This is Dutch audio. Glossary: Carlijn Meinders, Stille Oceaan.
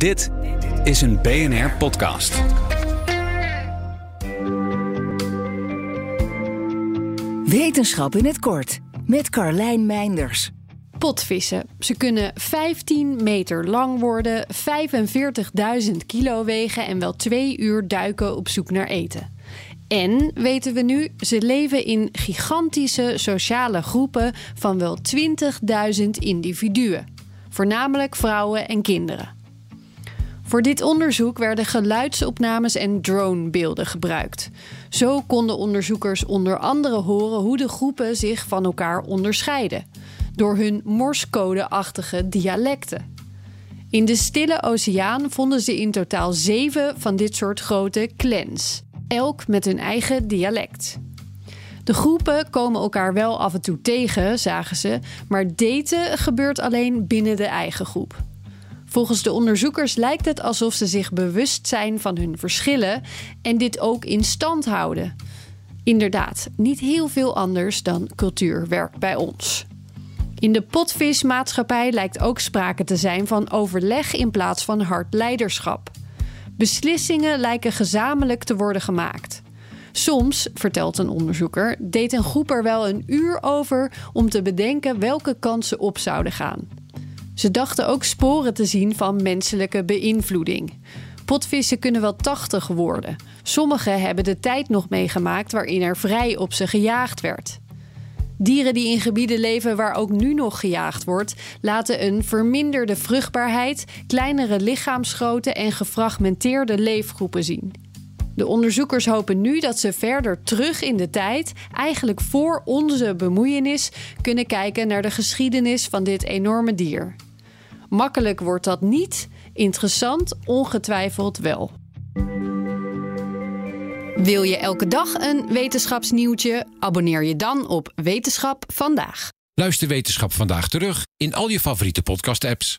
Dit is een BNR-podcast. Wetenschap in het kort, met Carlijn Meinders. Potvissen. Ze kunnen 15 meter lang worden, 45.000 kilo wegen en wel 2 uur duiken op zoek naar eten. En, weten we nu, ze leven in gigantische sociale groepen van wel 20.000 individuen. Voornamelijk vrouwen en kinderen. Voor dit onderzoek werden geluidsopnames en dronebeelden gebruikt. Zo konden onderzoekers onder andere horen hoe de groepen zich van elkaar onderscheiden. Door hun morsecodeachtige dialecten. In de Stille Oceaan vonden ze in totaal 7 van dit soort grote clans. Elk met hun eigen dialect. De groepen komen elkaar wel af en toe tegen, zagen ze, maar daten gebeurt alleen binnen de eigen groep. Volgens de onderzoekers lijkt het alsof ze zich bewust zijn van hun verschillen en dit ook in stand houden. Inderdaad, niet heel veel anders dan cultuur werkt bij ons. In de potvismaatschappij lijkt ook sprake te zijn van overleg in plaats van hard leiderschap. Beslissingen lijken gezamenlijk te worden gemaakt. Soms, vertelt een onderzoeker, deed een groep er wel een uur over om te bedenken welke kant ze op zouden gaan. Ze dachten ook sporen te zien van menselijke beïnvloeding. Potvissen kunnen wel 80 worden. Sommigen hebben de tijd nog meegemaakt waarin er vrij op ze gejaagd werd. Dieren die in gebieden leven waar ook nu nog gejaagd wordt, laten een verminderde vruchtbaarheid, kleinere lichaamsgrootte en gefragmenteerde leefgroepen zien. De onderzoekers hopen nu dat ze verder terug in de tijd, eigenlijk voor onze bemoeienis, kunnen kijken naar de geschiedenis van dit enorme dier. Makkelijk wordt dat niet, interessant ongetwijfeld wel. Wil je elke dag een wetenschapsnieuwtje? Abonneer je dan op Wetenschap Vandaag. Luister Wetenschap Vandaag terug in al je favoriete podcast-apps.